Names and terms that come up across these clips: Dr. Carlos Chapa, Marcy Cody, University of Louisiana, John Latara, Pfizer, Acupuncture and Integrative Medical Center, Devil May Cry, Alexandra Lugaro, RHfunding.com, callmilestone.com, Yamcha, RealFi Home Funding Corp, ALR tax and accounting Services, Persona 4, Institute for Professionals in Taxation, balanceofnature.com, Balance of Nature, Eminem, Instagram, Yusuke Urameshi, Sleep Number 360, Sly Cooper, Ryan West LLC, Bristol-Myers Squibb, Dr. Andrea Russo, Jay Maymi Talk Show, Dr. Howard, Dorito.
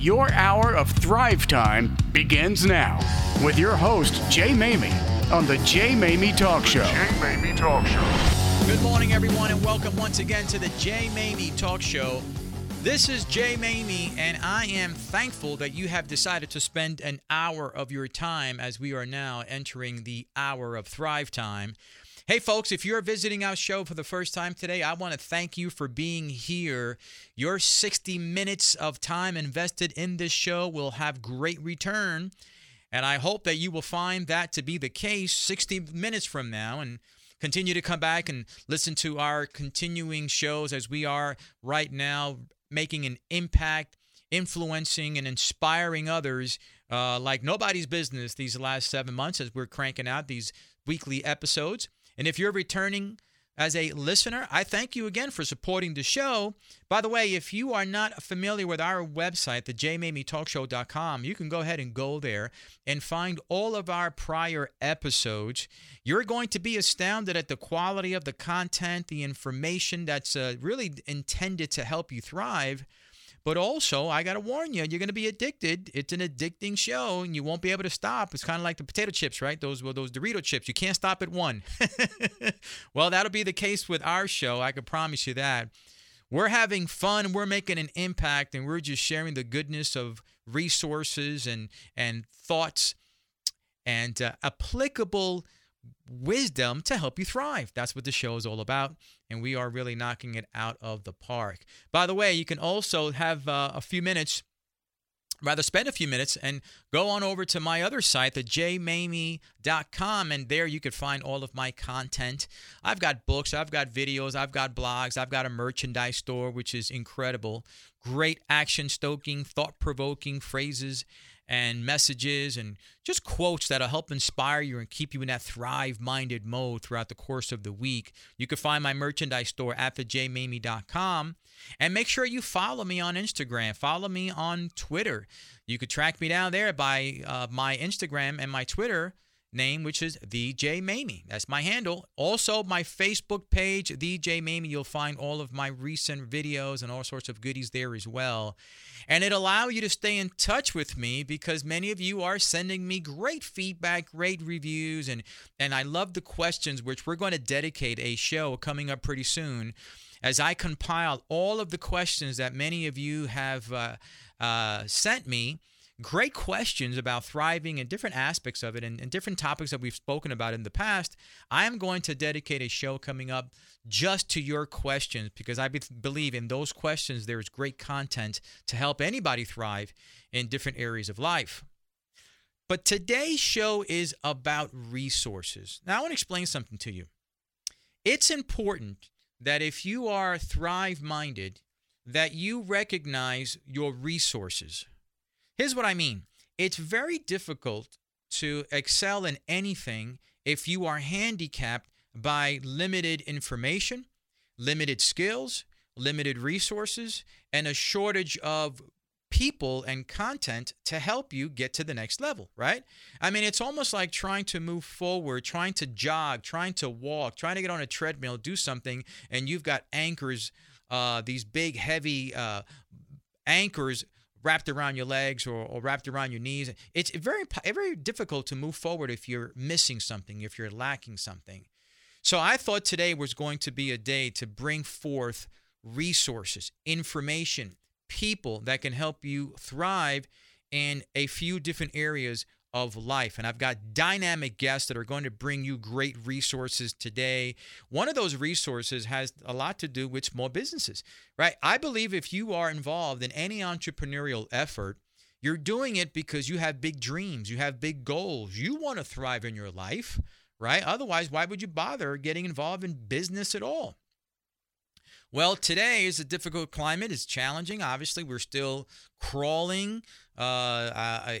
Your hour of Thrive Time begins now with your host, Jay Maymi, on the Jay Maymi Talk Show. Jay Maymi Talk Show. Good morning, everyone, and welcome once again to the Jay Maymi Talk Show. This is Jay Maymi, and I am thankful that you have decided to spend an hour of your time as we are now entering the hour of Thrive Time. Hey, folks, if you're visiting our show for the first time today, I want to thank you for being here. Your 60 minutes of time invested in this show will have great return, and I hope that you will find that to be the case 60 minutes from now and continue to come back and listen to our continuing shows as we are right now making an impact, influencing and inspiring others like nobody's business these last 7 months as we're cranking out these weekly episodes. And if you're returning as a listener, I thank you again for supporting the show. By the way, if you are not familiar with our website, thejmameytalkshow.com, you can go ahead and go there and find all of our prior episodes. You're going to be astounded at the quality of the content, the information that's really intended to help you thrive. But also, I got to warn you, you're going to be addicted. It's an addicting show, and you won't be able to stop. It's kind of like the potato chips, right? Those Dorito chips. You can't stop at one. Well, that'll be the case with our show. I can promise you that. We're having fun. We're making an impact, and we're just sharing the goodness of resources and thoughts and applicable wisdom to help you thrive. That's what the show is all about, and we are really knocking it out of the park. By the way, you can also have spend a few minutes and go on over to my other site, the jmaymetalkshow.com, and there you can find all of my content. I've got books, I've got videos, I've got blogs, I've got a merchandise store, which is incredible. Great action-stoking, thought-provoking phrases and messages and just quotes that'll help inspire you and keep you in that thrive-minded mode throughout the course of the week. You can find my merchandise store at thejmamey.com. And make sure you follow me on Instagram. Follow me on Twitter. You could track me down there by my Instagram and my Twitter name, which is The Jay Maymi. That's my handle. Also, my Facebook page, The Jay Maymi. You'll find all of my recent videos and all sorts of goodies there as well. And it allows you to stay in touch with me because many of you are sending me great feedback, great reviews, and I love the questions, which we're going to dedicate a show coming up pretty soon as I compile all of the questions that many of you have sent me. Great questions about thriving and different aspects of it and different topics that we've spoken about in the past. I am going to dedicate a show coming up just to your questions because I believe in those questions there is great content to help anybody thrive in different areas of life. But today's show is about resources. Now, I want to explain something to you. It's important that if you are thrive-minded, that you recognize your resources. Here's what I mean. It's very difficult to excel in anything if you are handicapped by limited information, limited skills, limited resources, and a shortage of people and content to help you get to the next level, right? I mean, it's almost like trying to move forward, trying to jog, trying to walk, trying to get on a treadmill, do something, and you've got anchors, these big, heavy anchors wrapped around your legs or wrapped around your knees. It's very, very difficult to move forward if you're missing something, if you're lacking something. So I thought today was going to be a day to bring forth resources, information, people that can help you thrive in a few different areas of life. And I've got dynamic guests that are going to bring you great resources today. One of those resources has a lot to do with small businesses, right? I believe if you are involved in any entrepreneurial effort, you're doing it because you have big dreams, you have big goals, you want to thrive in your life, right? Otherwise, why would you bother getting involved in business at all? Well, today is a difficult climate. It's challenging. Obviously, we're still crawling. I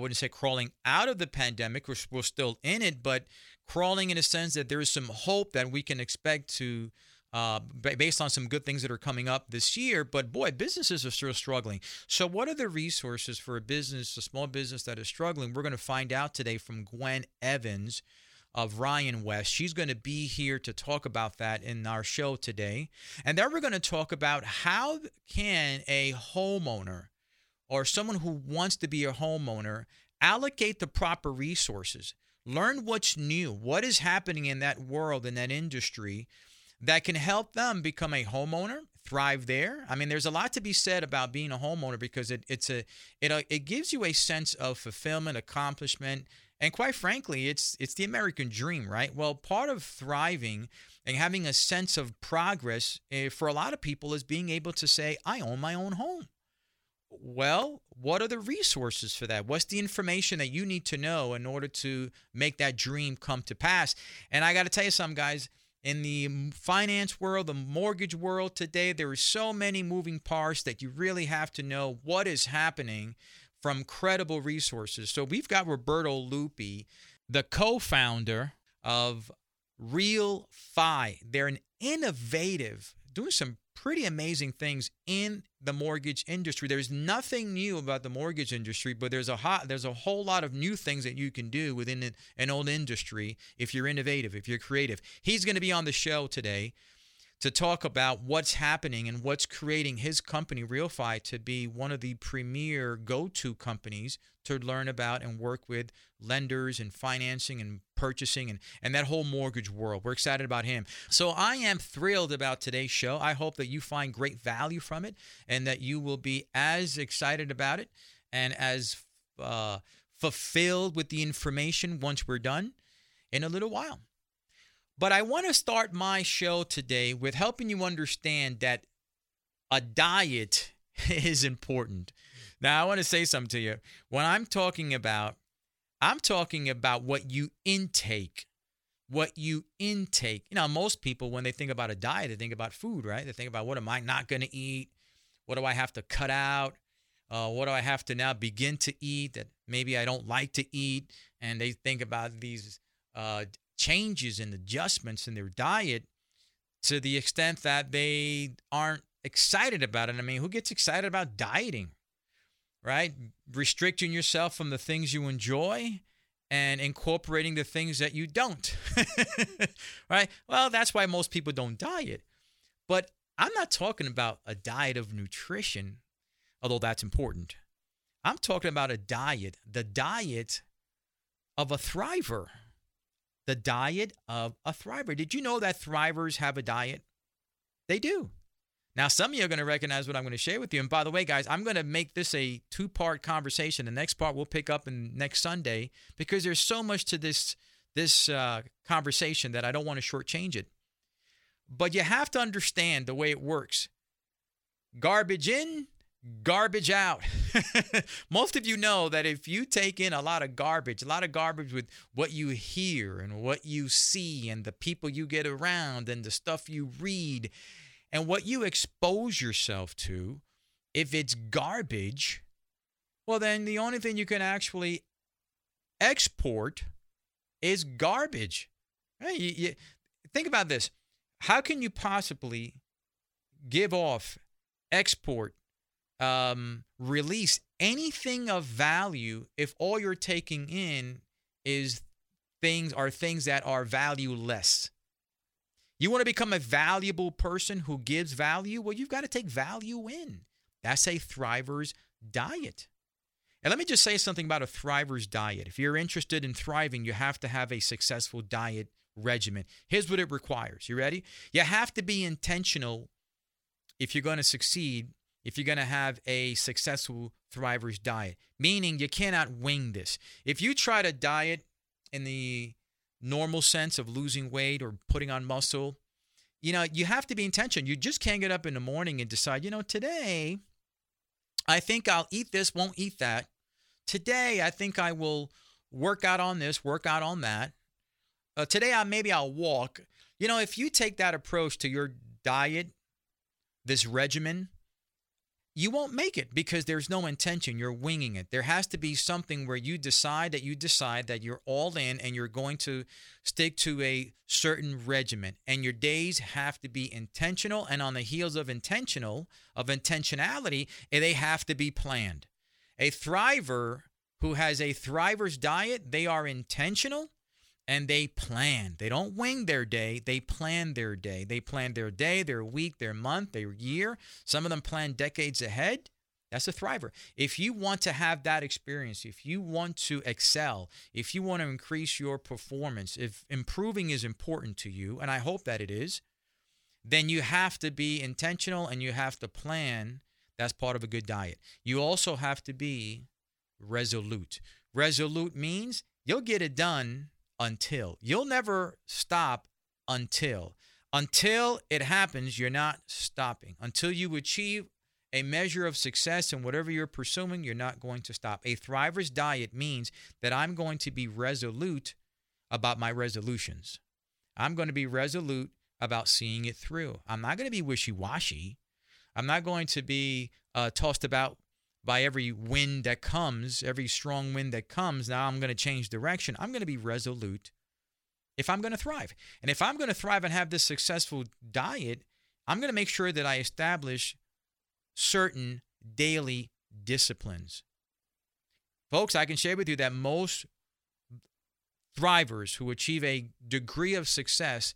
wouldn't say crawling out of the pandemic. We're still in it, but crawling in a sense that there is some hope that we can expect to based on some good things that are coming up this year. But boy, businesses are still struggling. So what are the resources for a small business that is struggling? We're going to find out today from Gwen Evans of Ryan West. She's going to be here to talk about that in our show today. And then we're going to talk about how can a homeowner or someone who wants to be a homeowner, allocate the proper resources. Learn what's new, what is happening in that world, in that industry that can help them become a homeowner, thrive there. I mean, there's a lot to be said about being a homeowner because it gives you a sense of fulfillment, accomplishment, and quite frankly, it's the American dream, right? Well, part of thriving and having a sense of progress for a lot of people is being able to say, I own my own home. Well, what are the resources for that? What's the information that you need to know in order to make that dream come to pass? And I got to tell you something, guys. In the finance world, the mortgage world today, there are so many moving parts that you really have to know what is happening from credible resources. So we've got Roberto Lupi, the co-founder of RealFi. They're an innovative, doing some pretty amazing things in the mortgage industry. There's nothing new about the mortgage industry, but there's a whole lot of new things that you can do within an old industry if you're innovative, if you're creative. He's going to be on the show today to talk about what's happening and what's creating his company, RealFi, to be one of the premier go-to companies to learn about and work with lenders and financing and purchasing and that whole mortgage world. We're excited about him. So I am thrilled about today's show. I hope that you find great value from it and that you will be as excited about it and as fulfilled with the information once we're done in a little while. But I want to start my show today with helping you understand that a diet is important. Now, I want to say something to you. When I'm talking about what you intake. You know, most people, when they think about a diet, they think about food, right? They think about, what am I not going to eat? What do I have to cut out? What do I have to now begin to eat that maybe I don't like to eat? And they think about these changes and adjustments in their diet to the extent that they aren't excited about it. I mean, who gets excited about dieting, right? Restricting yourself from the things you enjoy and incorporating the things that you don't, right? Well, that's why most people don't diet. But I'm not talking about a diet of nutrition, although that's important. I'm talking about a diet, the diet of a thriver. The diet of a thriver. Did you know that thrivers have a diet? They do. Now, some of you are going to recognize what I'm going to share with you. And by the way, guys, I'm going to make this a two-part conversation. The next part we'll pick up in next Sunday because there's so much to this conversation that I don't want to shortchange it. But you have to understand the way it works. Garbage in, garbage out. Most of you know that if you take in a lot of garbage with what you hear and what you see and the people you get around and the stuff you read and what you expose yourself to, if it's garbage, well, then the only thing you can actually export is garbage. Right? You think about this. How can you possibly give off, export, release anything of value if all you're taking in is things that are valueless? You want to become a valuable person who gives value? Well, you've got to take value in. That's a thriver's diet. And let me just say something about a thriver's diet. If you're interested in thriving, you have to have a successful diet regimen. Here's what it requires. You ready? You have to be intentional if you're going to succeed, if you're going to have a successful thriver's diet, meaning you cannot wing this. If you try to diet in the normal sense of losing weight or putting on muscle, you know, you have to be intentional. You just can't get up in the morning and decide, you know, today I think I'll eat this, won't eat that. Today I think I will work out on this, work out on that. Today I'll walk. You know, if you take that approach to your diet, this regimen, you won't make it because there's no intention. You're winging it. There has to be something where you decide that you're all in and you're going to stick to a certain regimen. And your days have to be intentional. And on the heels of intentionality, they have to be planned. A thriver who has a thriver's diet, they are intentional and they plan. They don't wing their day. They plan their day. They plan their day, their week, their month, their year. Some of them plan decades ahead. That's a thriver. If you want to have that experience, if you want to excel, if you want to increase your performance, if improving is important to you, and I hope that it is, then you have to be intentional and you have to plan. That's part of a good diet. You also have to be resolute. Resolute means you'll get it done until. You'll never stop until. Until it happens, you're not stopping. Until you achieve a measure of success in whatever you're pursuing, you're not going to stop. A thriver's diet means that I'm going to be resolute about my resolutions. I'm going to be resolute about seeing it through. I'm not going to be wishy-washy. I'm not going to be tossed about by every wind that comes, every strong wind that comes. Now I'm going to change direction. I'm going to be resolute if I'm going to thrive. And if I'm going to thrive and have this successful diet, I'm going to make sure that I establish certain daily disciplines. Folks, I can share with you that most thrivers who achieve a degree of success,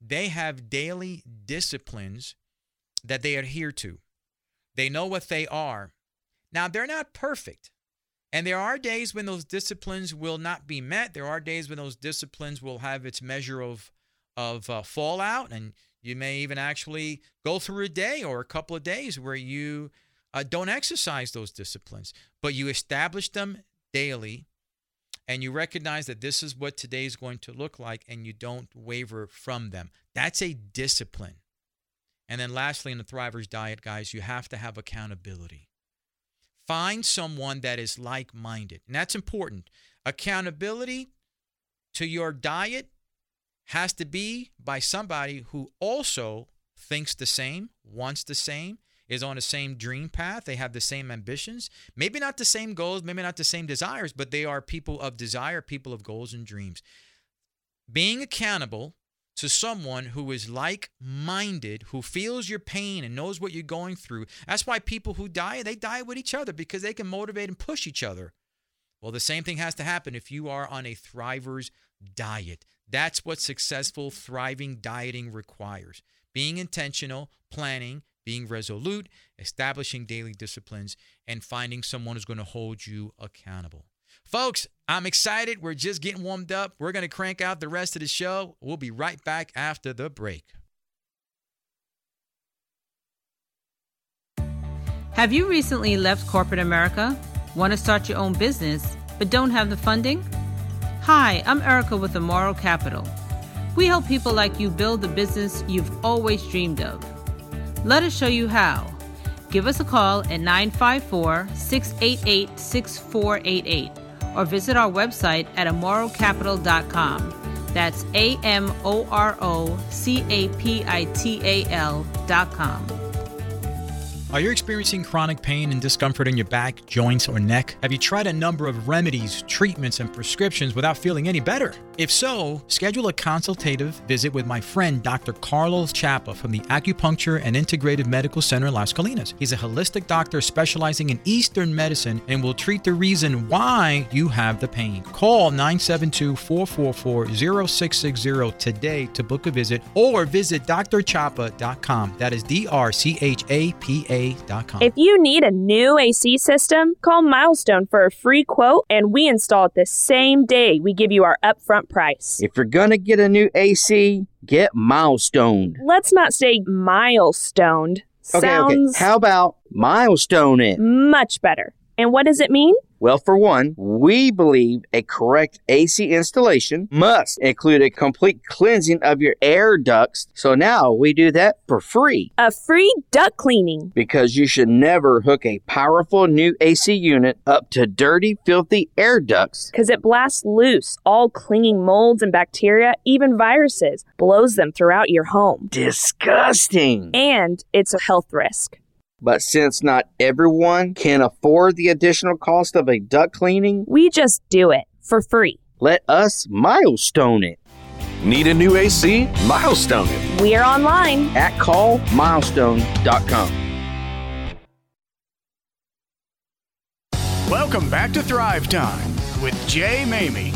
they have daily disciplines that they adhere to. They know what they are. Now, they're not perfect. And there are days when those disciplines will not be met. There are days when those disciplines will have its measure of fallout. And you may even actually go through a day or a couple of days where you don't exercise those disciplines. But you establish them daily and you recognize that this is what today is going to look like and you don't waver from them. That's a discipline. And then lastly, in the thriver's diet, guys, you have to have accountability. Find someone that is like-minded. And that's important. Accountability to your diet has to be by somebody who also thinks the same, wants the same, is on the same dream path. They have the same ambitions. Maybe not the same goals, maybe not the same desires, but they are people of desire, people of goals and dreams. Being accountable to someone who is like-minded, who feels your pain and knows what you're going through. That's why people who die, they die with each other because they can motivate and push each other. Well, the same thing has to happen if you are on a thriver's diet. That's what successful, thriving dieting requires. Being intentional, planning, being resolute, establishing daily disciplines, and finding someone who's going to hold you accountable. Folks, I'm excited. We're just getting warmed up. We're going to crank out the rest of the show. We'll be right back after the break. Have you recently left corporate America? Want to start your own business, but don't have the funding? Hi, I'm Erica with Amaro Capital. We help people like you build the business you've always dreamed of. Let us show you how. Give us a call at 954-688-6488. Or visit our website at amarocapital.com. That's AMOROCAPITAL.com. Are you experiencing chronic pain and discomfort in your back, joints, or neck? Have you tried a number of remedies, treatments, and prescriptions without feeling any better? If so, schedule a consultative visit with my friend, Dr. Carlos Chapa from the Acupuncture and Integrative Medical Center, Las Colinas. He's a holistic doctor specializing in Eastern medicine and will treat the reason why you have the pain. Call 972-444-0660 today to book a visit or visit drchapa.com. That is drchapa.com. If you need a new AC system, call Milestone for a free quote, and we install it the same day we give you our upfront price. If you're going to get a new AC, get Milestone. Let's not say milestoned. Okay. How about milestone it? Much better. And what does it mean? Well, for one, we believe a correct AC installation must include a complete cleansing of your air ducts. So now we do that for free. A free duct cleaning. Because you should never hook a powerful new AC unit up to dirty, filthy air ducts. Because it blasts loose all clinging molds and bacteria, even viruses, blows them throughout your home. Disgusting. And it's a health risk. But since not everyone can afford the additional cost of a duct cleaning, we just do it for free. Let us milestone it. Need a new AC? Milestone it. We are online at callmilestone.com. Welcome back to Thrive Time with Jay Maymi.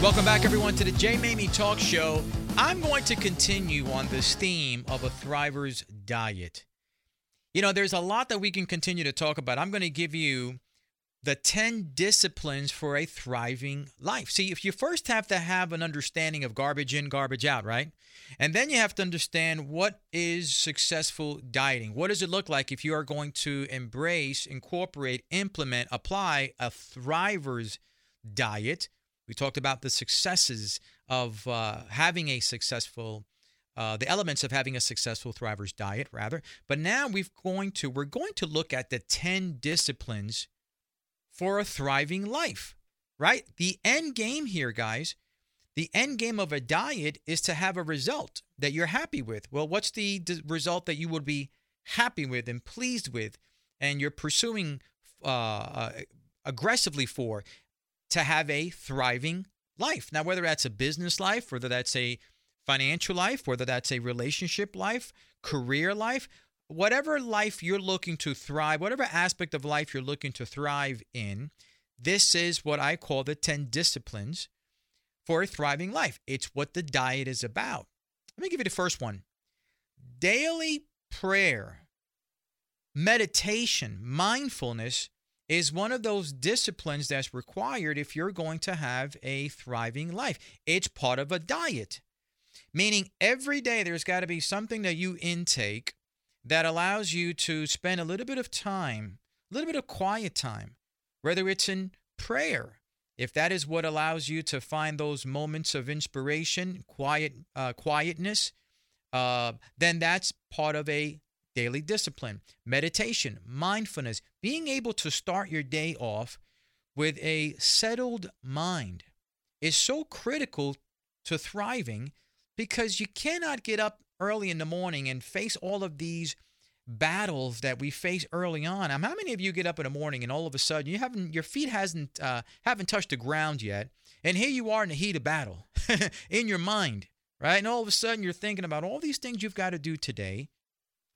Welcome back, everyone, to the Jay Maymi Talk Show. I'm going to continue on this theme of a thriver's diet. You know, there's a lot that we can continue to talk about. I'm going to give you the 10 disciplines for a thriving life. See, if you first have to have an understanding of garbage in, garbage out, right? And then you have to understand what is successful dieting. What does it look like if you are going to embrace, incorporate, implement, apply a thriver's diet? We talked about the successes of having a successful the elements of having a successful thriver's diet, rather. But now we're going to look at the 10 disciplines for a thriving life, right? The end game here, guys, the end game of a diet is to have a result that you're happy with. Well, what's the result that you would be happy with and pleased with and you're pursuing aggressively for to have a thriving life? Now, whether that's a business life, whether that's a financial life, whether that's a relationship life, career life, whatever life you're looking to thrive, whatever aspect of life you're looking to thrive in, this is what I call the 10 disciplines for a thriving life. It's what the diet is about. Let me give you the first one. Daily prayer, meditation, mindfulness is one of those disciplines that's required if you're going to have a thriving life. It's part of a diet, meaning every day there's got to be something that you intake that allows you to spend a little bit of time, a little bit of quiet time, whether it's in prayer, if that is what allows you to find those moments of inspiration, quietness, then that's part of a daily discipline. Meditation, mindfulness, being able to start your day off with a settled mind is so critical to thriving because you cannot get up early in the morning and face all of these battles that we face early on. How many of you get up in the morning and all of a sudden your feet haven't touched the ground yet, and here you are in the heat of battle in your mind, right? And all of a sudden you're thinking about all these things you've got to do today,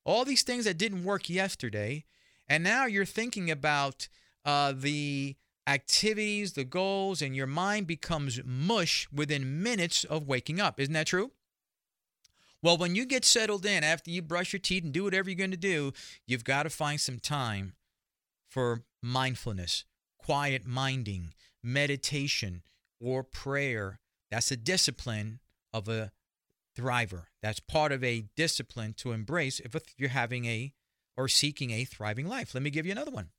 all these things that didn't work yesterday, and now you're thinking about the activities, the goals, and your mind becomes mush within minutes of waking up. Isn't that true? Well, when you get settled in, after you brush your teeth and do whatever you're going to do, you've got to find some time for mindfulness, quiet minding, meditation, or prayer. That's a discipline of a thriver. That's part of a discipline to embrace if you're having or seeking a thriving life. Let me give you another one.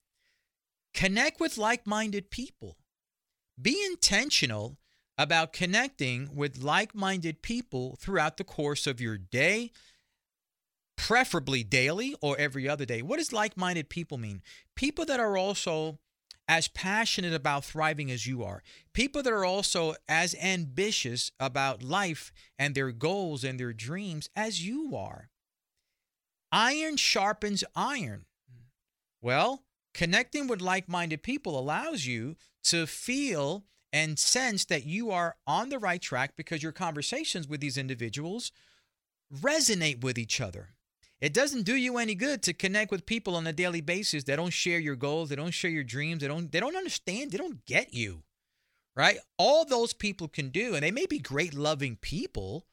Connect with like-minded people. Be intentional about connecting with like-minded people throughout the course of your day, preferably daily or every other day. What does like-minded people mean? People that are also as passionate about thriving as you are. People that are also as ambitious about life and their goals and their dreams as you are. Iron sharpens iron. Well, connecting with like-minded people allows you to feel and sense that you are on the right track because your conversations with these individuals resonate with each other. It doesn't do you any good to connect with people on a daily basis that don't share your goals, they don't share your dreams, they don't understand, they don't get you, right? All those people can do, and they may be great loving people,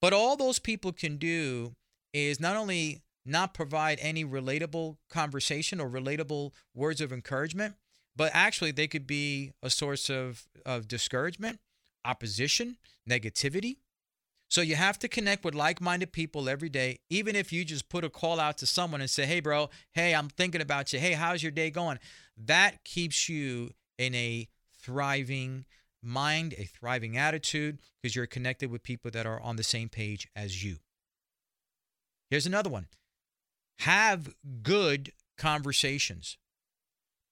but all those people can do is not only not provide any relatable conversation or relatable words of encouragement, but actually, they could be a source of discouragement, opposition, negativity. So you have to connect with like-minded people every day, even if you just put a call out to someone and say, hey, bro, hey, I'm thinking about you. Hey, how's your day going? That keeps you in a thriving mind, a thriving attitude, because you're connected with people that are on the same page as you. Here's another one. Have good conversations.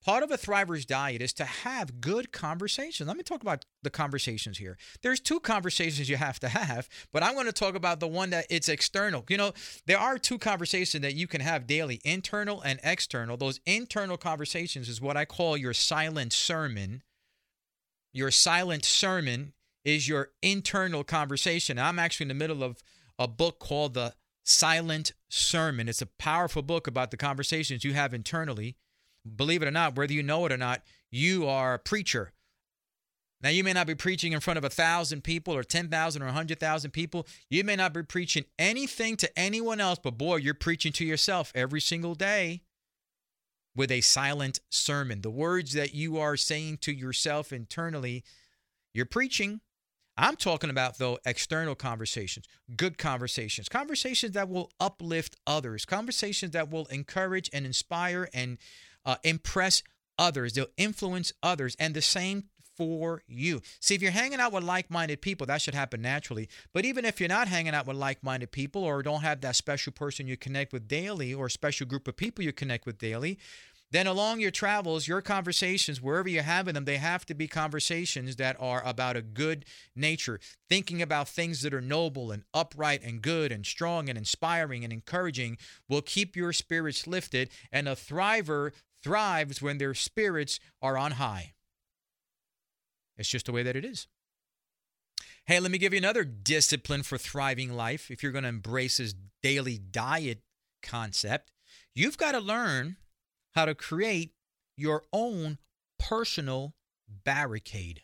Part of a thriver's diet is to have good conversations. Let me talk about the conversations here. There's two conversations you have to have, but I'm going to talk about the one that it's external. You know, there are two conversations that you can have daily, internal and external. Those internal conversations is what I call your silent sermon. Your silent sermon is your internal conversation. I'm actually in the middle of a book called The Silent Sermon. It's a powerful book about the conversations you have internally. Believe it or not, whether you know it or not, you are a preacher. Now, you may not be preaching in front of 1,000 people or 10,000 or 100,000 people. You may not be preaching anything to anyone else, but boy, you're preaching to yourself every single day with a silent sermon. The words that you are saying to yourself internally, you're preaching. I'm talking about, though, external conversations, good conversations, conversations that will uplift others, conversations that will encourage and inspire and impress others. They'll influence others, and the same for you. See, if you're hanging out with like-minded people, that should happen naturally. But even if you're not hanging out with like-minded people or don't have that special person you connect with daily or a special group of people you connect with daily, then along your travels, your conversations, wherever you're having them, they have to be conversations that are about a good nature, thinking about things that are noble and upright and good and strong and inspiring and encouraging will keep your spirits lifted, and a thriver thrives when their spirits are on high. It's just the way that it is. Hey, let me give you another discipline for thriving life. If you're going to embrace this daily diet concept, you've got to learn how to create your own personal barricade.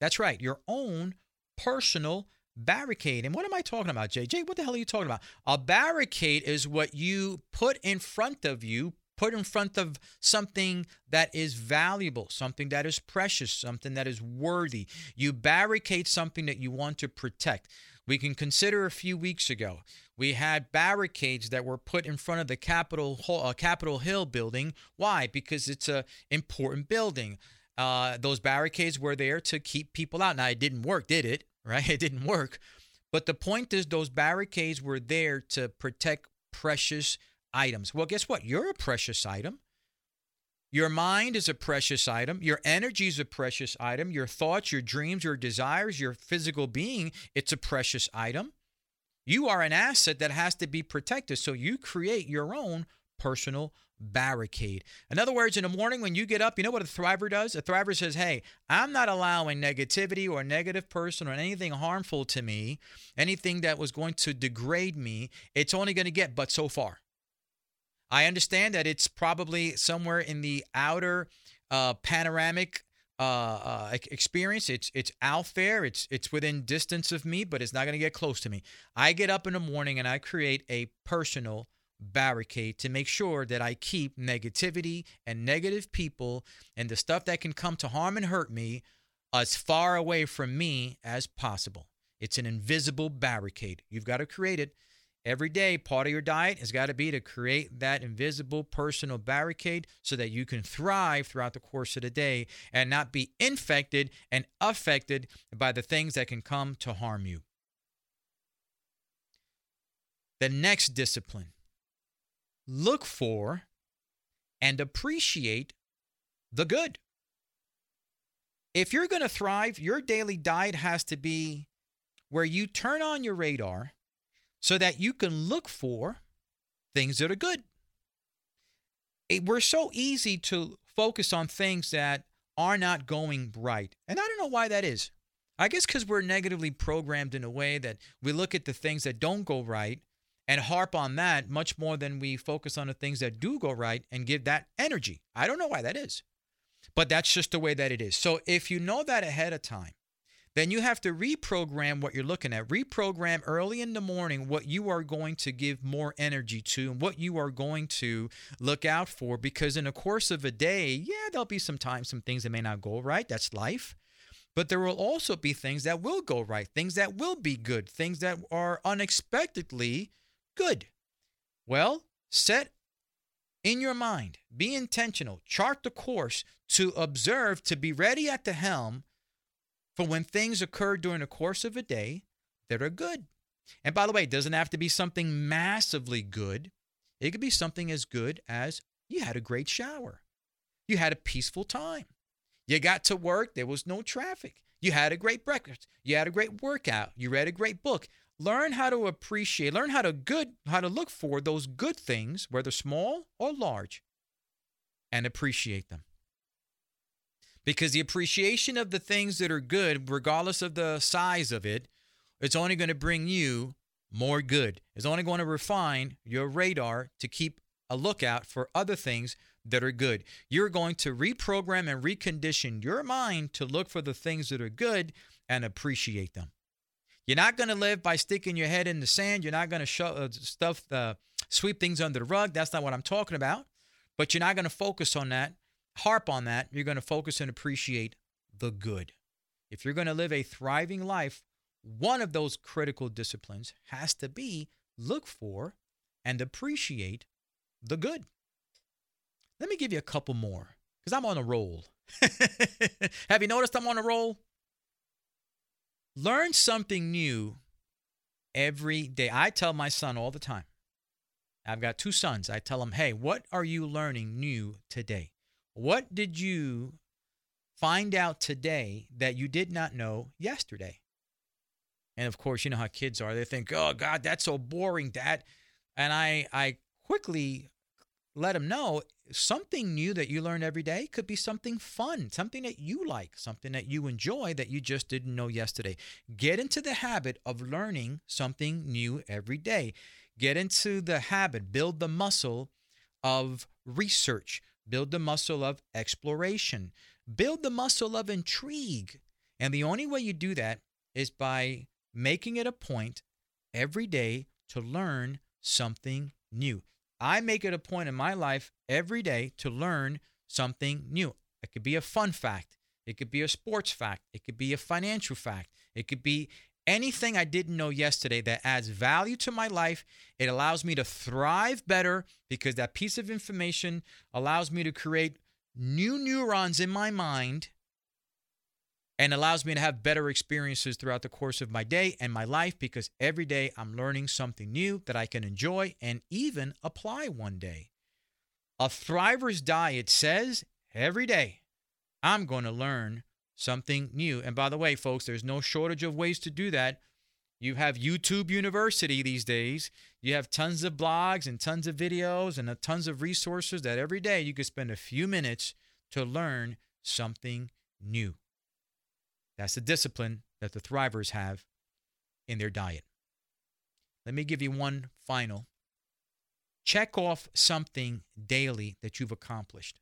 That's right, your own personal barricade. And what am I talking about, Jay? Jay, what the hell are you talking about? A barricade is what you put in front of you, put in front of something that is valuable, something that is precious, something that is worthy. You barricade something that you want to protect. We can consider a few weeks ago, we had barricades that were put in front of the Capitol Hill building. Why? Because it's an important building. Those barricades were there to keep people out. Now, it didn't work, did it? Right? It didn't work. But the point is those barricades were there to protect precious items. Well, guess what? You're a precious item. Your mind is a precious item. Your energy is a precious item. Your thoughts, your dreams, your desires, your physical being, it's a precious item. You are an asset that has to be protected, so you create your own personal barricade. In other words, in the morning when you get up, you know what a thriver does? A thriver says, hey, I'm not allowing negativity or a negative person or anything harmful to me, anything that was going to degrade me. It's only going to get but so far. I understand that it's probably somewhere in the outer panoramic experience. It's out there. It's within distance of me, but it's not going to get close to me. I get up in the morning and I create a personal barricade to make sure that I keep negativity and negative people and the stuff that can come to harm and hurt me as far away from me as possible. It's an invisible barricade. You've got to create it. Every day, part of your diet has got to be to create that invisible personal barricade so that you can thrive throughout the course of the day and not be infected and affected by the things that can come to harm you. The next discipline, look for and appreciate the good. If you're going to thrive, your daily diet has to be where you turn on your radar so that you can look for things that are good. We're so easy to focus on things that are not going right. And I don't know why that is. I guess because we're negatively programmed in a way that we look at the things that don't go right and harp on that much more than we focus on the things that do go right and give that energy. I don't know why that is, but that's just the way that it is. So if you know that ahead of time, then you have to reprogram what you're looking at. Reprogram early in the morning what you are going to give more energy to and what you are going to look out for, because in the course of a day, yeah, there'll be some times, some things that may not go right. That's life. But there will also be things that will go right, things that will be good, things that are unexpectedly good. Well, set in your mind, be intentional, chart the course to observe, to be ready at the helm for when things occur during the course of a day that are good. And by the way, it doesn't have to be something massively good. It could be something as good as you had a great shower. You had a peaceful time. You got to work. There was no traffic. You had a great breakfast. You had a great workout. You read a great book. Learn how to appreciate, learn how to look for those good things, whether small or large, and appreciate them. Because the appreciation of the things that are good, regardless of the size of it, it's only going to bring you more good. It's only going to refine your radar to keep a lookout for other things that are good. You're going to reprogram and recondition your mind to look for the things that are good and appreciate them. You're not going to live by sticking your head in the sand. You're not going to sweep things under the rug. That's not what I'm talking about. But you're not going to focus on that, harp on that. You're going to focus and appreciate the good. If you're going to live a thriving life, one of those critical disciplines has to be look for and appreciate the good. Let me give you a couple more because I'm on a roll. Have you noticed I'm on a roll? Learn something new every day. I tell my son all the time. I've got two sons. I tell him, hey, what are you learning new today? What did you find out today that you did not know yesterday? And of course, you know how kids are. They think, oh, God, that's so boring, Dad. And I quickly let them know something new that you learn every day could be something fun, something that you like, something that you enjoy that you just didn't know yesterday. Get into the habit of learning something new every day. Get into the habit, build the muscle of research, build the muscle of exploration, build the muscle of intrigue. And the only way you do that is by making it a point every day to learn something new. I make it a point in my life every day to learn something new. It could be a fun fact. It could be a sports fact. It could be a financial fact. It could be anything I didn't know yesterday that adds value to my life. It allows me to thrive better because that piece of information allows me to create new neurons in my mind and allows me to have better experiences throughout the course of my day and my life because every day I'm learning something new that I can enjoy and even apply one day. A thriver's diet says every day I'm going to learn something new. And by the way, folks, there's no shortage of ways to do that. You have YouTube University these days. You have tons of blogs and tons of videos and tons of resources that every day you could spend a few minutes to learn something new. That's the discipline that the thrivers have in their diet. Let me give you one final. Check off something daily that you've accomplished.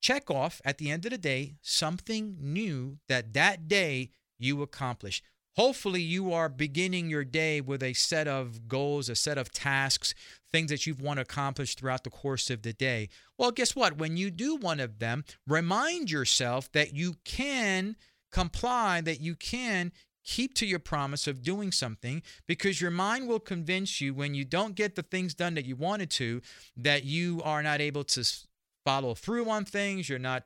Check off, at the end of the day, something new that day you accomplished. Hopefully, you are beginning your day with a set of goals, a set of tasks, things that you want to accomplish throughout the course of the day. Well, guess what? When you do one of them, remind yourself that you can comply, that you can keep to your promise of doing something because your mind will convince you when you don't get the things done that you wanted to, that you are not able to follow through on things, you're not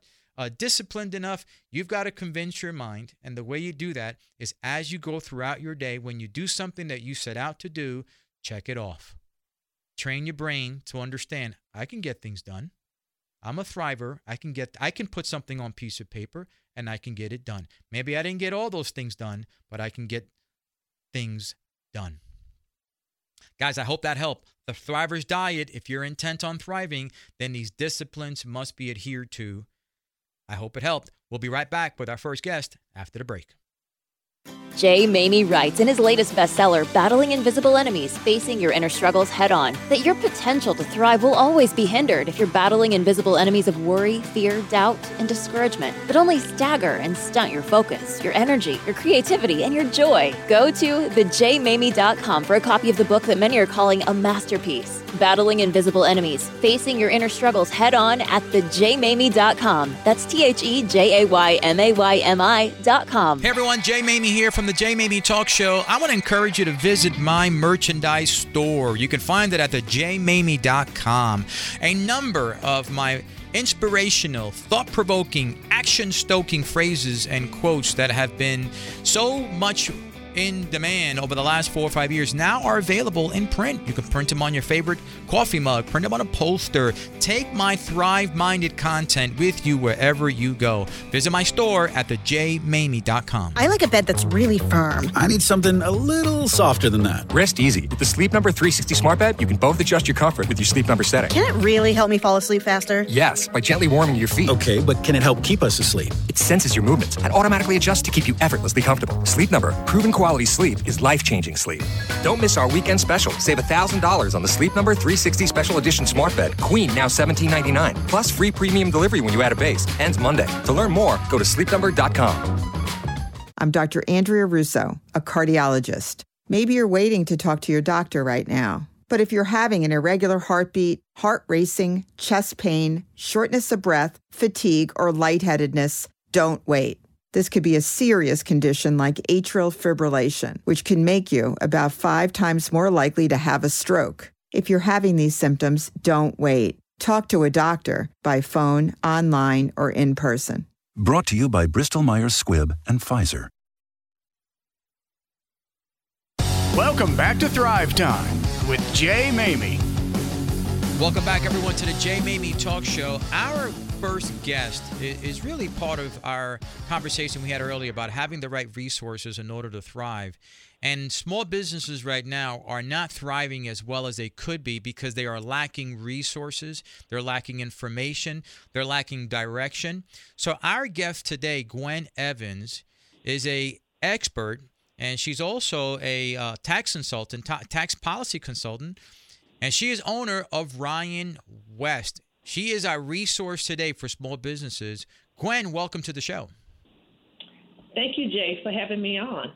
disciplined enough. You've got to convince your mind. And the way you do that is as you go throughout your day, when you do something that you set out to do, check it off. Train your brain to understand, I can get things done. I'm a thriver. I can put something on a piece of paper and I can get it done. Maybe I didn't get all those things done, but I can get things done. Guys, I hope that helped. The Thriver's Diet, if you're intent on thriving, then these disciplines must be adhered to. I hope it helped. We'll be right back with our first guest after the break. Jay Maymi writes in his latest bestseller, Battling Invisible Enemies, Facing Your Inner Struggles Head On, that your potential to thrive will always be hindered if you're battling invisible enemies of worry, fear, doubt, and discouragement, but only stagger and stunt your focus, your energy, your creativity, and your joy. Go to thejmamey.com for a copy of the book that many are calling a masterpiece. Battling Invisible Enemies, Facing Your Inner Struggles Head On at thejmamey.com. That's thejaymaymi.com. Hey everyone, Jay Maymi here from the Jay Maymi Talk Show. I want to encourage you to visit my merchandise store. You can find it at thejmayme.com. A number of my inspirational, thought-provoking, action-stoking phrases and quotes that have been so much in demand over the last 4 or 5 years now are available in print. You can print them on your favorite coffee mug, print them on a poster. Take my thrive-minded content with you wherever you go. Visit my store at thejmamey.com. I like a bed that's really firm. I need something a little softer than that. Rest easy. With the Sleep Number 360 smart bed, you can both adjust your comfort with your Sleep Number setting. Can it really help me fall asleep faster? Yes, by gently warming your feet. Okay, but can it help keep us asleep? It senses your movements and automatically adjusts to keep you effortless comfortable. Sleep Number, proven quality. quality sleep is life-changing sleep. Don't miss our weekend special. Save $1,000 on the Sleep Number 360 Special Edition Smart Bed, Queen, now $1,799, plus free premium delivery when you add a base. Ends Monday. To learn more, go to sleepnumber.com. I'm Dr. Andrea Russo, a cardiologist. Maybe you're waiting to talk to your doctor right now. But if you're having an irregular heartbeat, heart racing, chest pain, shortness of breath, fatigue, or lightheadedness, don't wait. This could be a serious condition like atrial fibrillation, which can make you about 5 times more likely to have a stroke. If you're having these symptoms, don't wait. Talk to a doctor by phone, online, or in person. Brought to you by Bristol-Myers Squibb and Pfizer. Welcome back to Thrive Time with Jay Maymi. Welcome back, everyone, to the Jay Maymi Talk Show. Our first guest is really part of our conversation we had earlier about having the right resources in order to thrive. And small businesses right now are not thriving as well as they could be because they are lacking resources, they're lacking information, they're lacking direction. So our guest today, Gwen Evans, is an expert, and she's also a tax consultant, tax policy consultant, and she is owner of Ryan West. She is our resource today for small businesses. Gwen, welcome to the show. Thank you, Jay, for having me on.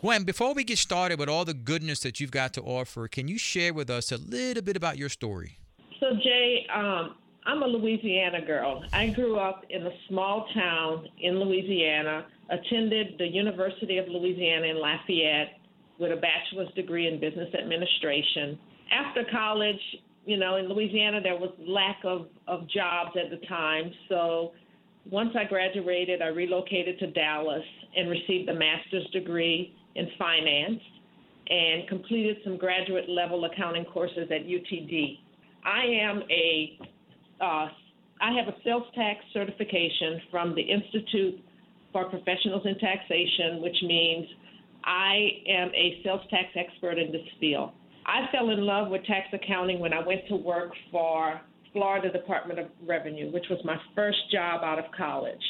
Gwen, before we get started with all the goodness that you've got to offer, can you share with us a little bit about your story? So, Jay, I'm a Louisiana girl. I grew up in a small town in Louisiana, attended the University of Louisiana in Lafayette with a bachelor's degree in business administration. After college, you know, in Louisiana, there was lack of jobs at the time. So once I graduated, I relocated to Dallas and received a master's degree in finance and completed some graduate level accounting courses at UTD. I have a sales tax certification from the Institute for Professionals in Taxation, which means I am a sales tax expert in this field. I fell in love with tax accounting when I went to work for Florida Department of Revenue, which was my first job out of college.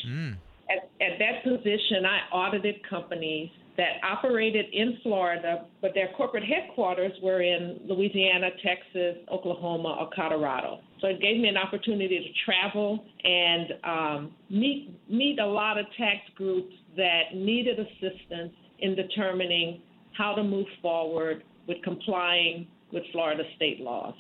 At that position, I audited companies that operated in Florida, but their corporate headquarters were in Louisiana, Texas, Oklahoma, or Colorado. So it gave me an opportunity to travel and meet a lot of tax groups that needed assistance in determining how to move forward with complying with Florida state laws.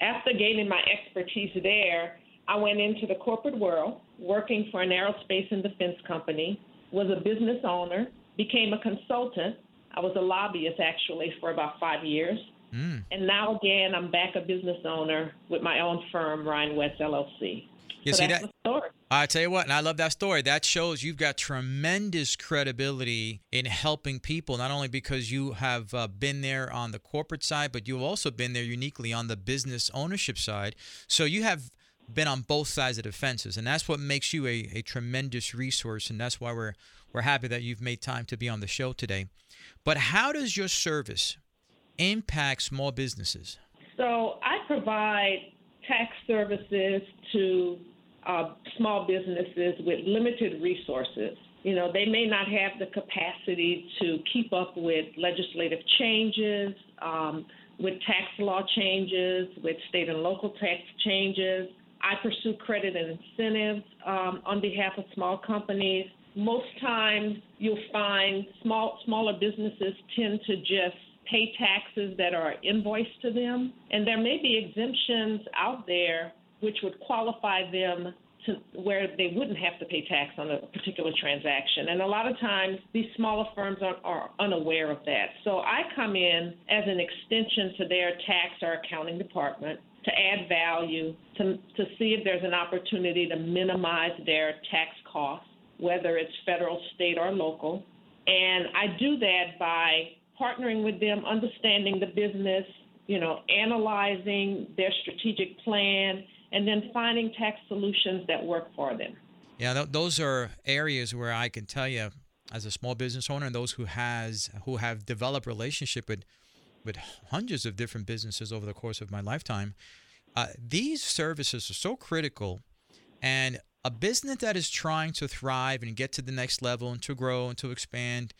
After gaining my expertise there, I went into the corporate world, working for an aerospace and defense company, was a business owner, became a consultant. I was a lobbyist, actually, for about 5 years. And now, again, I'm back a business owner with my own firm, Ryan West LLC. You so see that's that? The story. I tell you what, and I love that story. That shows you've got tremendous credibility in helping people, not only because you have been there on the corporate side, but you've also been there uniquely on the business ownership side. So you have been on both sides of the fences, and that's what makes you a tremendous resource, and that's why we're happy that you've made time to be on the show today. But how does your service impact small businesses? So I provide tax services to small businesses with limited resources. You know, they may not have the capacity to keep up with legislative changes, with tax law changes, with state and local tax changes. I pursue credit and incentives on behalf of small companies. Most times you'll find smaller businesses tend to just pay taxes that are invoiced to them, and there may be exemptions out there which would qualify them to where they wouldn't have to pay tax on a particular transaction. And a lot of times these smaller firms are unaware of that. So I come in as an extension to their tax or accounting department to add value, to see if there's an opportunity to minimize their tax costs, whether it's federal, state, or local. And I do that by partnering with them, understanding the business, you know, analyzing their strategic plan, and then finding tax solutions that work for them. Yeah, those are areas where I can tell you, as a small business owner and those who have developed relationship with hundreds of different businesses over the course of my lifetime, these services are so critical. And a business that is trying to thrive and get to the next level and to grow and to expand,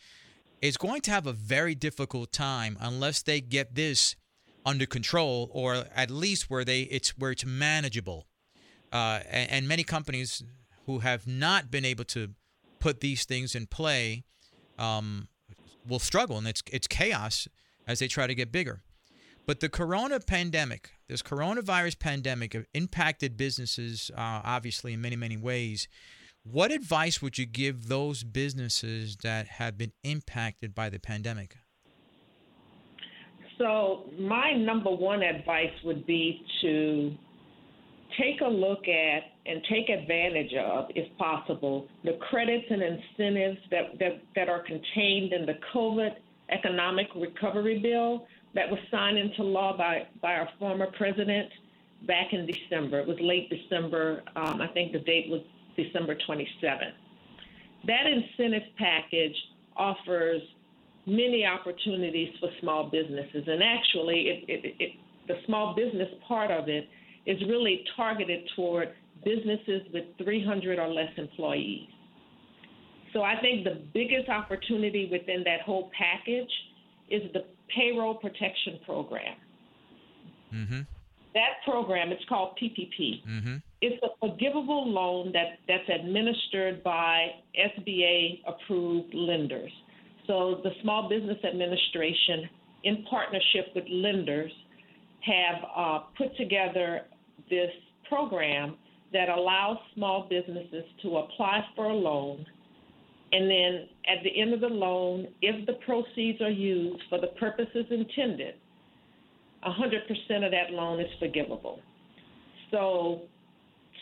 is going to have a very difficult time unless they get this under control, or at least where it's manageable. And many companies who have not been able to put these things in play will struggle, and it's chaos as they try to get bigger. But the coronavirus pandemic, impacted businesses obviously in many, many ways. What advice would you give those businesses that have been impacted by the pandemic? So my number one advice would be to take a look at and take advantage of, if possible, the credits and incentives that are contained in the COVID economic recovery bill that was signed into law by our former president back in December. It was late December. I think the date was December 27th. That incentive package offers many opportunities for small businesses, and actually the small business part of it is really targeted toward businesses with 300 or less employees. So I think the biggest opportunity within that whole package is the Payroll Protection Program. Mm-hmm. That program, it's called PPP. Mm-hmm. It's a forgivable loan that's administered by SBA-approved lenders. So the Small Business Administration, in partnership with lenders, have put together this program that allows small businesses to apply for a loan, and then at the end of the loan, if the proceeds are used for the purposes intended, 100% of that loan is forgivable. So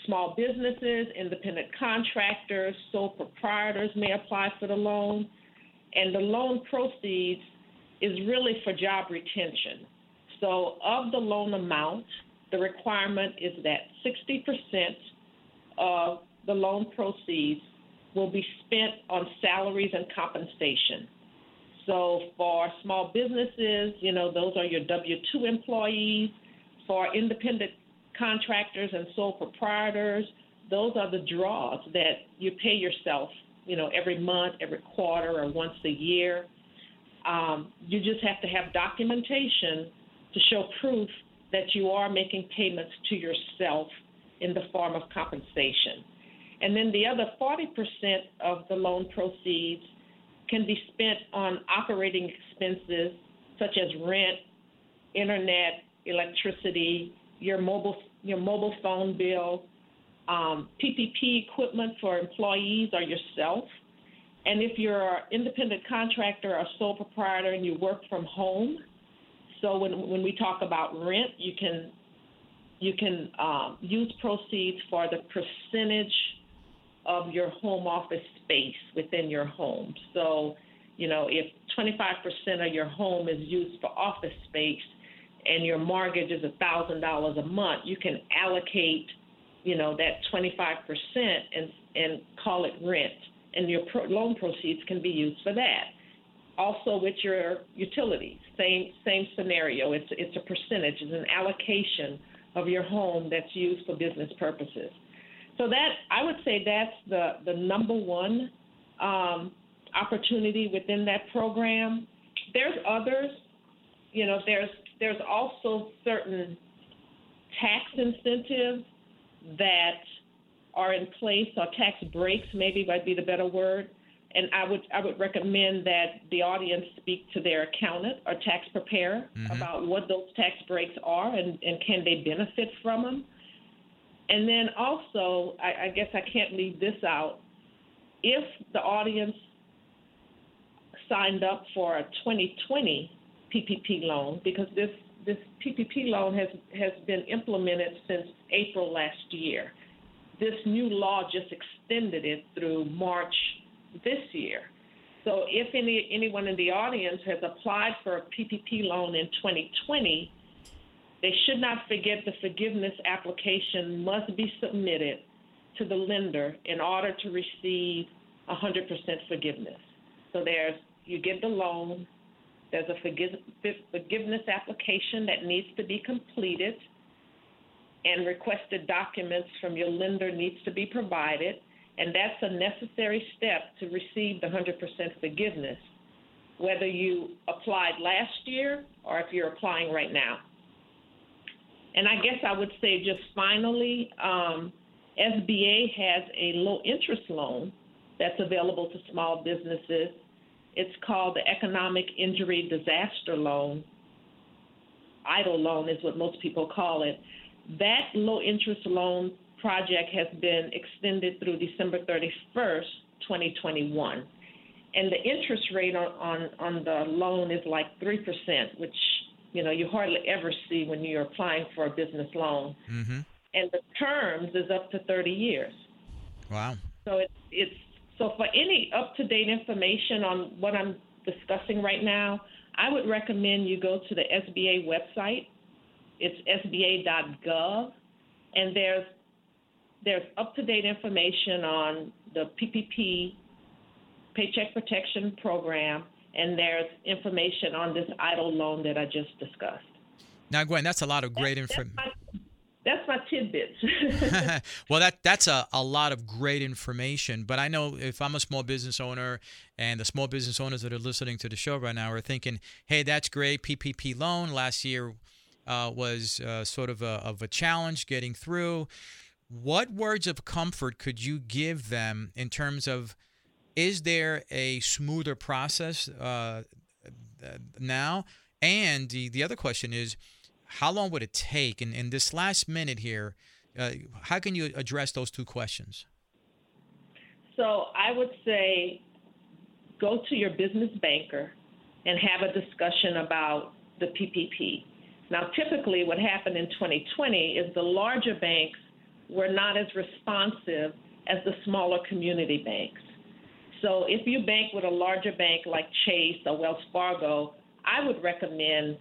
small businesses, independent contractors, sole proprietors may apply for the loan, and the loan proceeds is really for job retention. So of the loan amount, the requirement is that 60% of the loan proceeds will be spent on salaries and compensation. So for small businesses, those are your W-2 employees. For independent contractors and sole proprietors, those are the draws that you pay yourself, every month, every quarter, or once a year. You just have to have documentation to show proof that you are making payments to yourself in the form of compensation. And then the other 40% of the loan proceeds can be spent on operating expenses such as rent, internet, electricity, your mobile phone bill, PPP equipment for employees or yourself. And if you're an independent contractor or sole proprietor and you work from home, so when we talk about rent, you can use proceeds for the percentage of your home office space within your home. So, if 25% of your home is used for office space and your mortgage is $1,000 a month, you can allocate, that 25% and call it rent, and your loan proceeds can be used for that. Also with your utilities, same scenario. It's a percentage, it's an allocation of your home that's used for business purposes. So that, I would say, that's the number one opportunity within that program. There's others, there's also certain tax incentives that are in place, or tax breaks maybe might be the better word. And I would recommend that the audience speak to their accountant or tax preparer mm-hmm. about what those tax breaks are and can they benefit from them. And then also, I guess I can't leave this out, if the audience signed up for a 2020 PPP loan, because this PPP loan has been implemented since April last year. This new law just extended it through March this year. So if anyone in the audience has applied for a PPP loan in 2020, they should not forget the forgiveness application must be submitted to the lender in order to receive 100% forgiveness. So you get the loan, there's a forgiveness application that needs to be completed, and requested documents from your lender needs to be provided. And that's a necessary step to receive the 100% forgiveness, whether you applied last year or if you're applying right now. And I guess I would say just finally, SBA has a low-interest loan that's available to small businesses. It's called the Economic Injury Disaster Loan. EIDL loan is what most people call it. That low-interest loan project has been extended through December 31st, 2021. And the interest rate on the loan is like 3%, which, you know, you hardly ever see when you're applying for a business loan. Mm-hmm. And the terms is up to 30 years. Wow. So so for any up-to-date information on what I'm discussing right now, I would recommend you go to the SBA website. It's sba.gov, and there's up-to-date information on the PPP, Paycheck Protection Program, and there's information on this EIDL loan that I just discussed. Now, Gwen, that's a lot of great information. That's my tidbits. Well, that's a lot of great information. But I know if I'm a small business owner, and the small business owners that are listening to the show right now are thinking, hey, that's great, PPP loan last year was sort of a challenge getting through. What words of comfort could you give them in terms of, is there a smoother process now? And the other question is, how long would it take? And in this last minute here, how can you address those two questions? So I would say go to your business banker and have a discussion about the PPP. Now, typically what happened in 2020 is the larger banks were not as responsive as the smaller community banks. So if you bank with a larger bank like Chase or Wells Fargo, I would recommend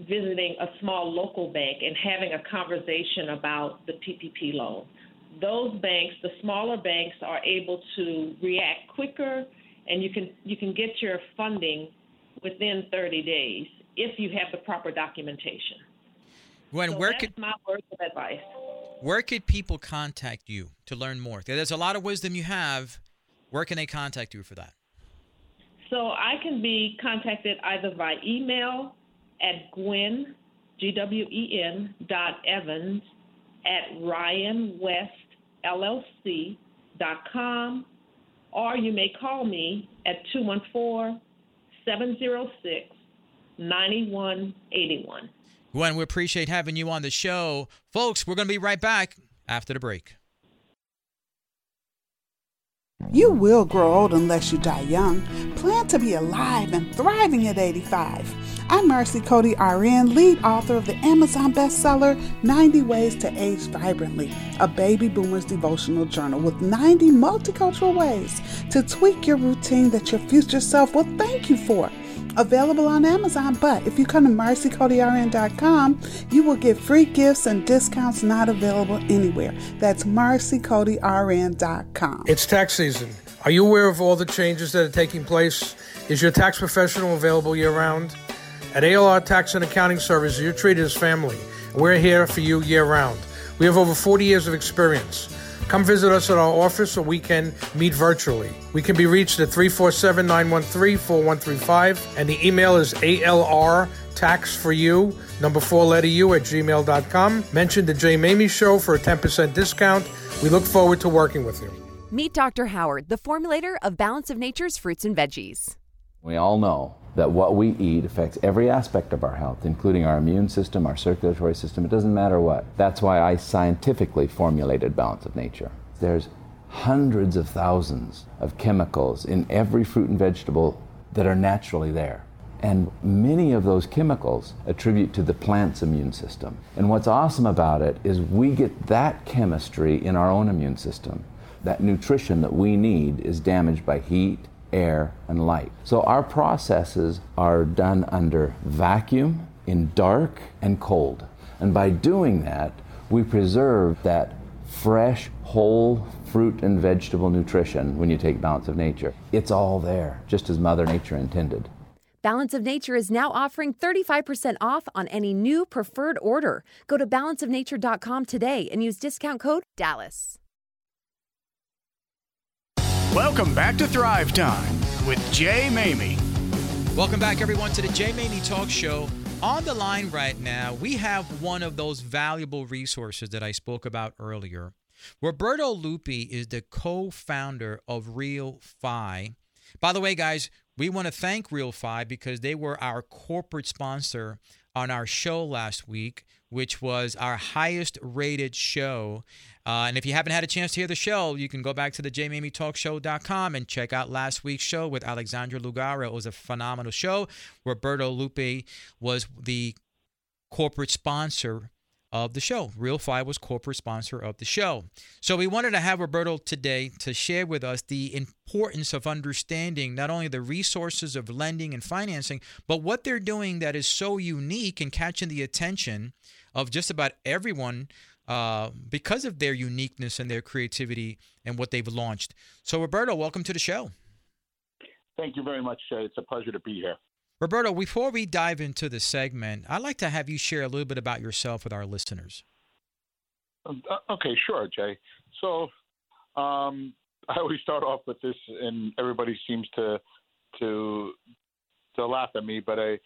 visiting a small local bank and having a conversation about the PPP loan. Those banks, the smaller banks, are able to react quicker, and you can get your funding within 30 days if you have the proper documentation. Gwen, so that's my words of advice. Where could people contact you to learn more? There's a lot of wisdom you have. Where can they contact you for that? So I can be contacted either by email at Gwen, Gwen, .Evans at Ryan West LLC.com, or you may call me at 214-706-9181. Gwen, we appreciate having you on the show. Folks, we're going to be right back after the break. You will grow old unless you die young. Plan to be alive and thriving at 85. I'm Marcy Cody RN, lead author of the Amazon bestseller 90 Ways to Age Vibrantly, a baby boomer's devotional journal with 90 multicultural ways to tweak your routine that your future self will thank you for. Available on Amazon, but if you come to MarcyCodyRN.com, you will get free gifts and discounts not available anywhere. That's MarcyCodyRN.com. It's tax season. Are you aware of all the changes that are taking place? Is your tax professional available year-round? At ALR Tax and Accounting Services, you're treated as family. We're here for you year-round. We have over 40 years of experience. Come visit us at our office, or we can meet virtually. We can be reached at 347-913-4135, and the email is alrtaxforyou4u@gmail.com. Mention the Jay Maymi Show for a 10% discount. We look forward to working with you. Meet Dr. Howard, the formulator of Balance of Nature's fruits and veggies. We all know that what we eat affects every aspect of our health, including our immune system, our circulatory system. It doesn't matter what. That's why I scientifically formulated Balance of Nature. There's hundreds of thousands of chemicals in every fruit and vegetable that are naturally there. And many of those chemicals attribute to the plant's immune system. And what's awesome about it is we get that chemistry in our own immune system. That nutrition that we need is damaged by heat, air, and light. So our processes are done under vacuum, in dark, and cold. And by doing that, we preserve that fresh, whole fruit and vegetable nutrition when you take Balance of Nature. It's all there, just as Mother Nature intended. Balance of Nature is now offering 35% off on any new preferred order. Go to balanceofnature.com today and use discount code DALLAS. Welcome back to Thrive Time with Jay Maymi. Welcome back, everyone, to the Jay Maymi Talk Show. On the line right now, we have one of those valuable resources that I spoke about earlier. Roberto Lupi is the co-founder of RealFi. By the way, guys, we want to thank RealFi because they were our corporate sponsor on our show last week, which was our highest-rated show. And if you haven't had a chance to hear the show, you can go back to the jmaymetalkshow.com and check out last week's show with Alexandra Lugaro. It was a phenomenal show. Roberto Lupi was the corporate sponsor of the show. RealFi was corporate sponsor of the show. So we wanted to have Roberto today to share with us the importance of understanding not only the resources of lending and financing, but what they're doing that is so unique and catching the attention of just about everyone because of their uniqueness and their creativity and what they've launched. So, Roberto, welcome to the show. Thank you very much. It's a pleasure to be here. Roberto, before we dive into the segment, I'd like to have you share a little bit about yourself with our listeners. Okay, sure, Jay. So I always start off with this, and everybody seems to laugh at me, but I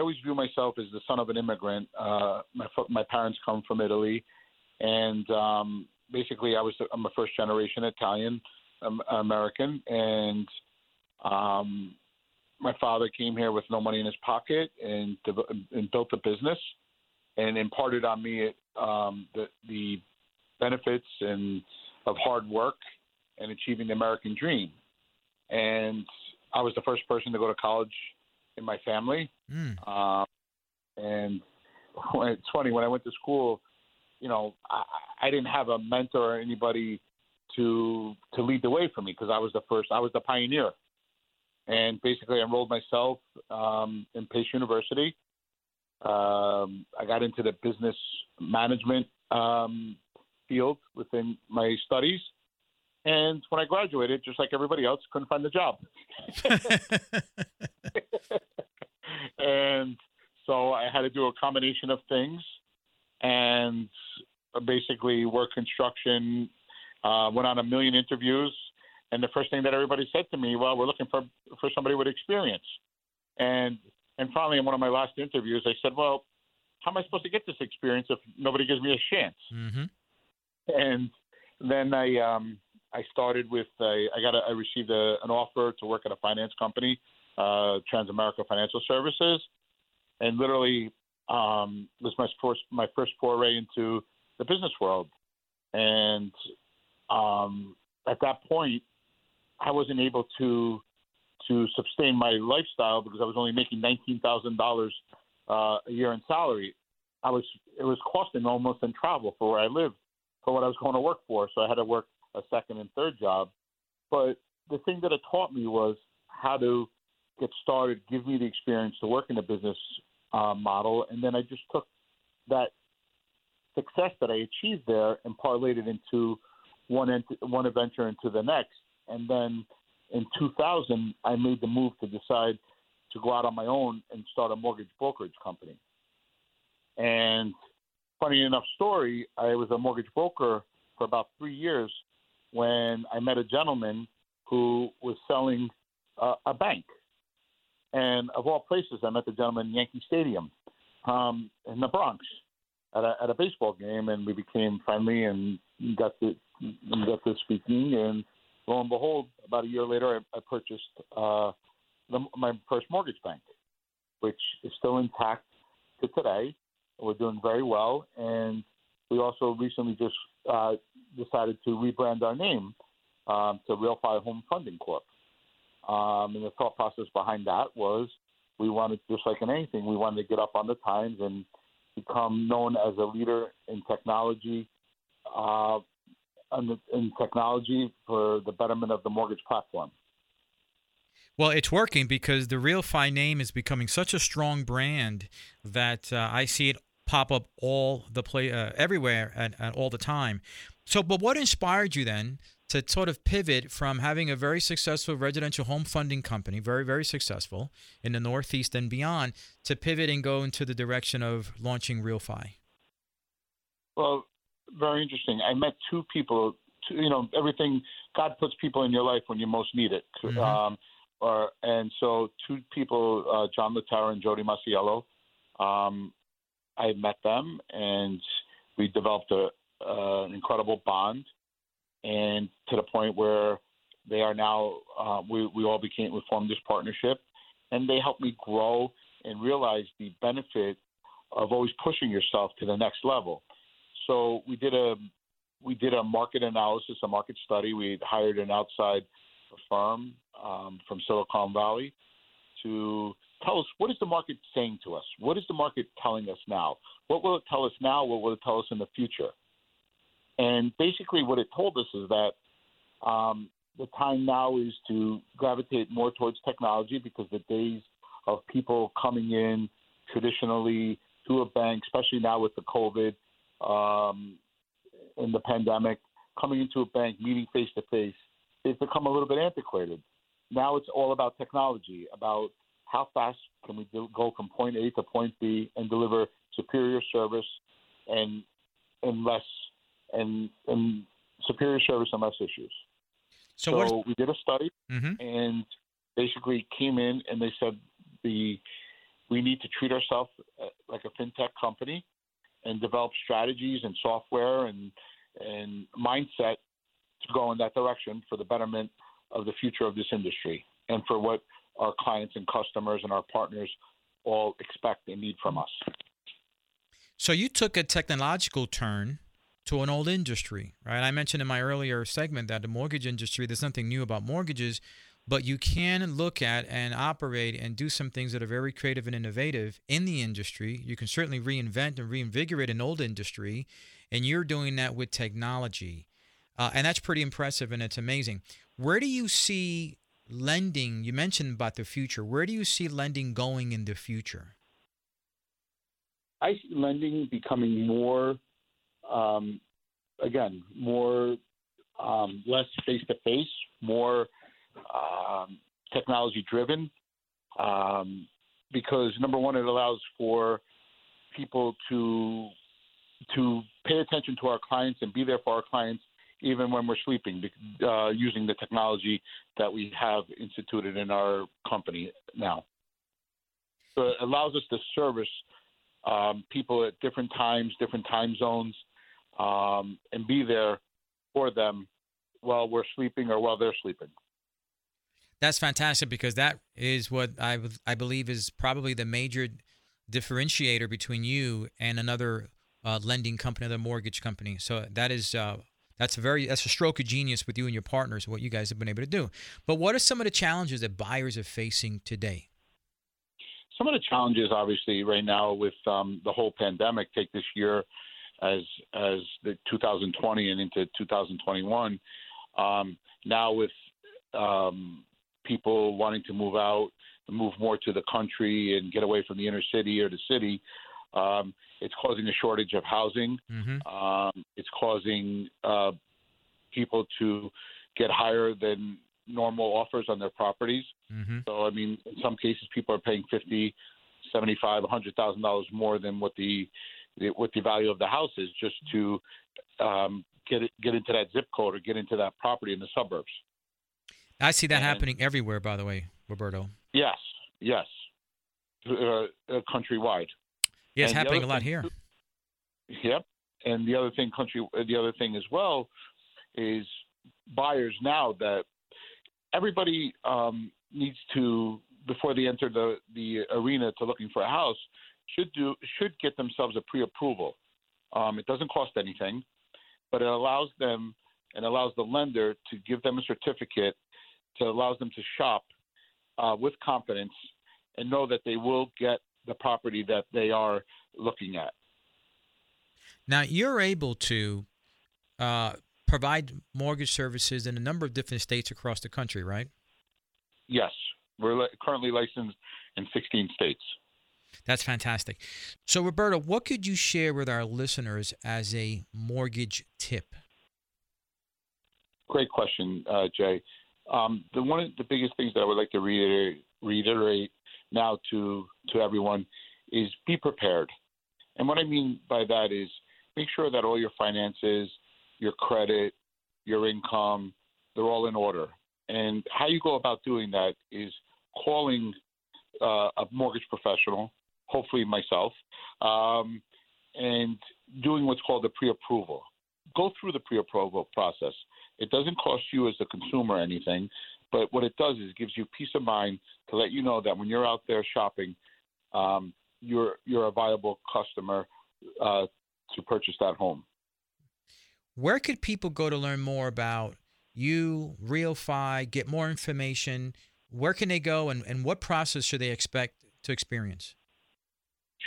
always view myself as the son of an immigrant. My parents come from Italy, and basically, I'm a first generation Italian American, and my father came here with no money in his pocket and built a business and imparted on me the benefits of hard work and achieving the American dream. And I was the first person to go to college in my family. And it's funny, when I went to school, you know, I didn't have a mentor or anybody to lead the way for me because I was the pioneer. And basically, I enrolled myself in Pace University. I got into the business management field within my studies. And when I graduated, just like everybody else, couldn't find a job. And so I had to do a combination of things and basically work construction, went on a million interviews. And the first thing that everybody said to me, well, we're looking for somebody with experience. And finally, in one of my last interviews, I said, well, how am I supposed to get this experience if nobody gives me a chance? Mm-hmm. And then I started with I received an offer to work at a finance company, Transamerica Financial Services, and literally was my first foray into the business world. And at that point, I wasn't able to sustain my lifestyle because I was only making $19,000 a year in salary. It was costing almost in travel for where I lived, for what I was going to work for. So I had to work a second and third job. But the thing that it taught me was how to get started, give me the experience to work in a business model. And then I just took that success that I achieved there and parlayed it into one adventure into the next. And then in 2000, I made the move to decide to go out on my own and start a mortgage brokerage company. And funny enough story, I was a mortgage broker for about 3 years when I met a gentleman who was selling a bank. And of all places, I met the gentleman in Yankee Stadium in the Bronx at a baseball game, and we became friendly and got to speaking, and lo and behold, about a year later, I purchased my first mortgage bank, which is still intact to today. We're doing very well, and we also recently just decided to rebrand our name to RealFi Home Funding Corp. And the thought process behind that was we wanted, just like in anything, we wanted to get up on the times and become known as a leader in technology, for the betterment of the mortgage platform. Well, it's working because the RealFi name is becoming such a strong brand that I see it pop up everywhere and all the time. So, but what inspired you then to sort of pivot from having a very successful residential home funding company, very, very successful in the Northeast and beyond, to pivot and go into the direction of launching RealFi? Well, very interesting. I met two people, you know, everything, God puts people in your life when you most need it. Mm-hmm. And so two people, John Latara and Jody Maciello, I met them, and we developed an incredible bond, and to the point where they are now, we formed this partnership, and they helped me grow and realize the benefit of always pushing yourself to the next level. So we did a market analysis, a market study. We hired an outside firm from Silicon Valley to tell us, what is the market saying to us? What is the market telling us now? What will it tell us now? What will it tell us in the future? And basically what it told us is that the time now is to gravitate more towards technology, because the days of people coming in traditionally to a bank, especially now with the COVID and the pandemic, coming into a bank, meeting face-to-face, it's become a little bit antiquated. Now it's all about technology, about how fast can we go from point A to point B and deliver superior service and superior service and less issues. So we did a study, mm-hmm. and basically came in and they said we need to treat ourselves like a fintech company and develop strategies and software and mindset to go in that direction for the betterment of the future of this industry and for what our clients and customers and our partners all expect and need from us. So you took a technological turn to an old industry, right? I mentioned in my earlier segment that the mortgage industry, there's nothing new about mortgages, but you can look at and operate and do some things that are very creative and innovative in the industry. You can certainly reinvent and reinvigorate an old industry, and you're doing that with technology. And that's pretty impressive, and it's amazing. Where do you see lending? You mentioned about the future. Where do you see lending going in the future? I see lending becoming more, less face-to-face, more technology-driven, because, number one, it allows for people to pay attention to our clients and be there for our clients even when we're sleeping, using the technology that we have instituted in our company now. So it allows us to service people at different times, different time zones, and be there for them while we're sleeping or while they're sleeping. That's fantastic, because that is what I believe is probably the major differentiator between you and another lending company, another mortgage company. So that is that's a stroke of genius with you and your partners, what you guys have been able to do. But what are some of the challenges that buyers are facing today? Some of the challenges, obviously, right now with the whole pandemic, take this year as the 2020 and into 2021. Now with people wanting to move out, move more to the country and get away from the inner city or the city, it's causing a shortage of housing. Mm-hmm. It's causing people to get higher than normal offers on their properties. Mm-hmm. So, I mean, in some cases, people are paying $50,000, $75,000, $100,000 more than what the value of the house is, just to get into that zip code or get into that property in the suburbs. I see that happening everywhere, by the way, Roberto. Yes, countrywide. Yeah, it's happening a lot here. Yep, and the other thing as well is buyers now that everybody needs to, before they enter the arena to looking for a house, should get themselves a pre-approval. It doesn't cost anything, but it allows them and allows the lender to give them a certificate to allows them to shop with confidence and know that they will get the property that they are looking at. Now, you're able to provide mortgage services in a number of different states across the country, right? Yes. We're currently licensed in 16 states. That's fantastic. So, Roberto, what could you share with our listeners as a mortgage tip? Great question, Jay. One of the biggest things that I would like to reiterate now to everyone is be prepared. And what I mean by that is make sure that all your finances, your credit, your income, they're all in order. And how you go about doing that is calling a mortgage professional, hopefully myself, and doing what's called a pre-approval. Go through the pre-approval process. It doesn't cost you as the consumer anything, but what it does is it gives you peace of mind to let you know that when you're out there shopping, you're a viable customer to purchase that home. Where could people go to learn more about you, RealFi, get more information? Where can they go, and what process should they expect to experience?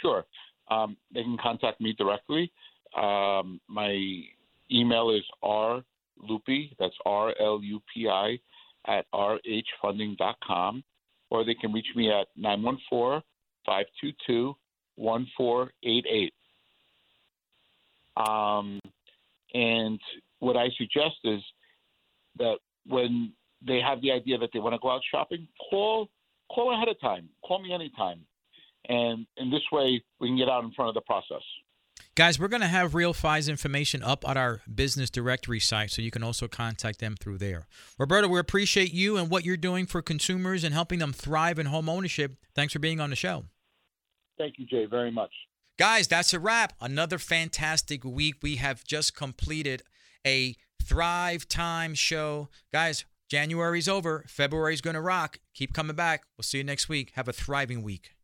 Sure. They can contact me directly. My email is rlupi, that's R-L-U-P-I, at rhfunding.com, or they can reach me at 914-522-1488. And what I suggest is that when they have the idea that they want to go out shopping, call ahead of time. Call me anytime. And in this way, we can get out in front of the process. Guys, we're going to have RealFi's information up on our business directory site, so you can also contact them through there. Roberto, we appreciate you and what you're doing for consumers and helping them thrive in home ownership. Thanks for being on the show. Thank you, Jay, very much. Guys, that's a wrap. Another fantastic week. We have just completed a Thrive Time show. Guys, January's over. February's going to rock. Keep coming back. We'll see you next week. Have a thriving week.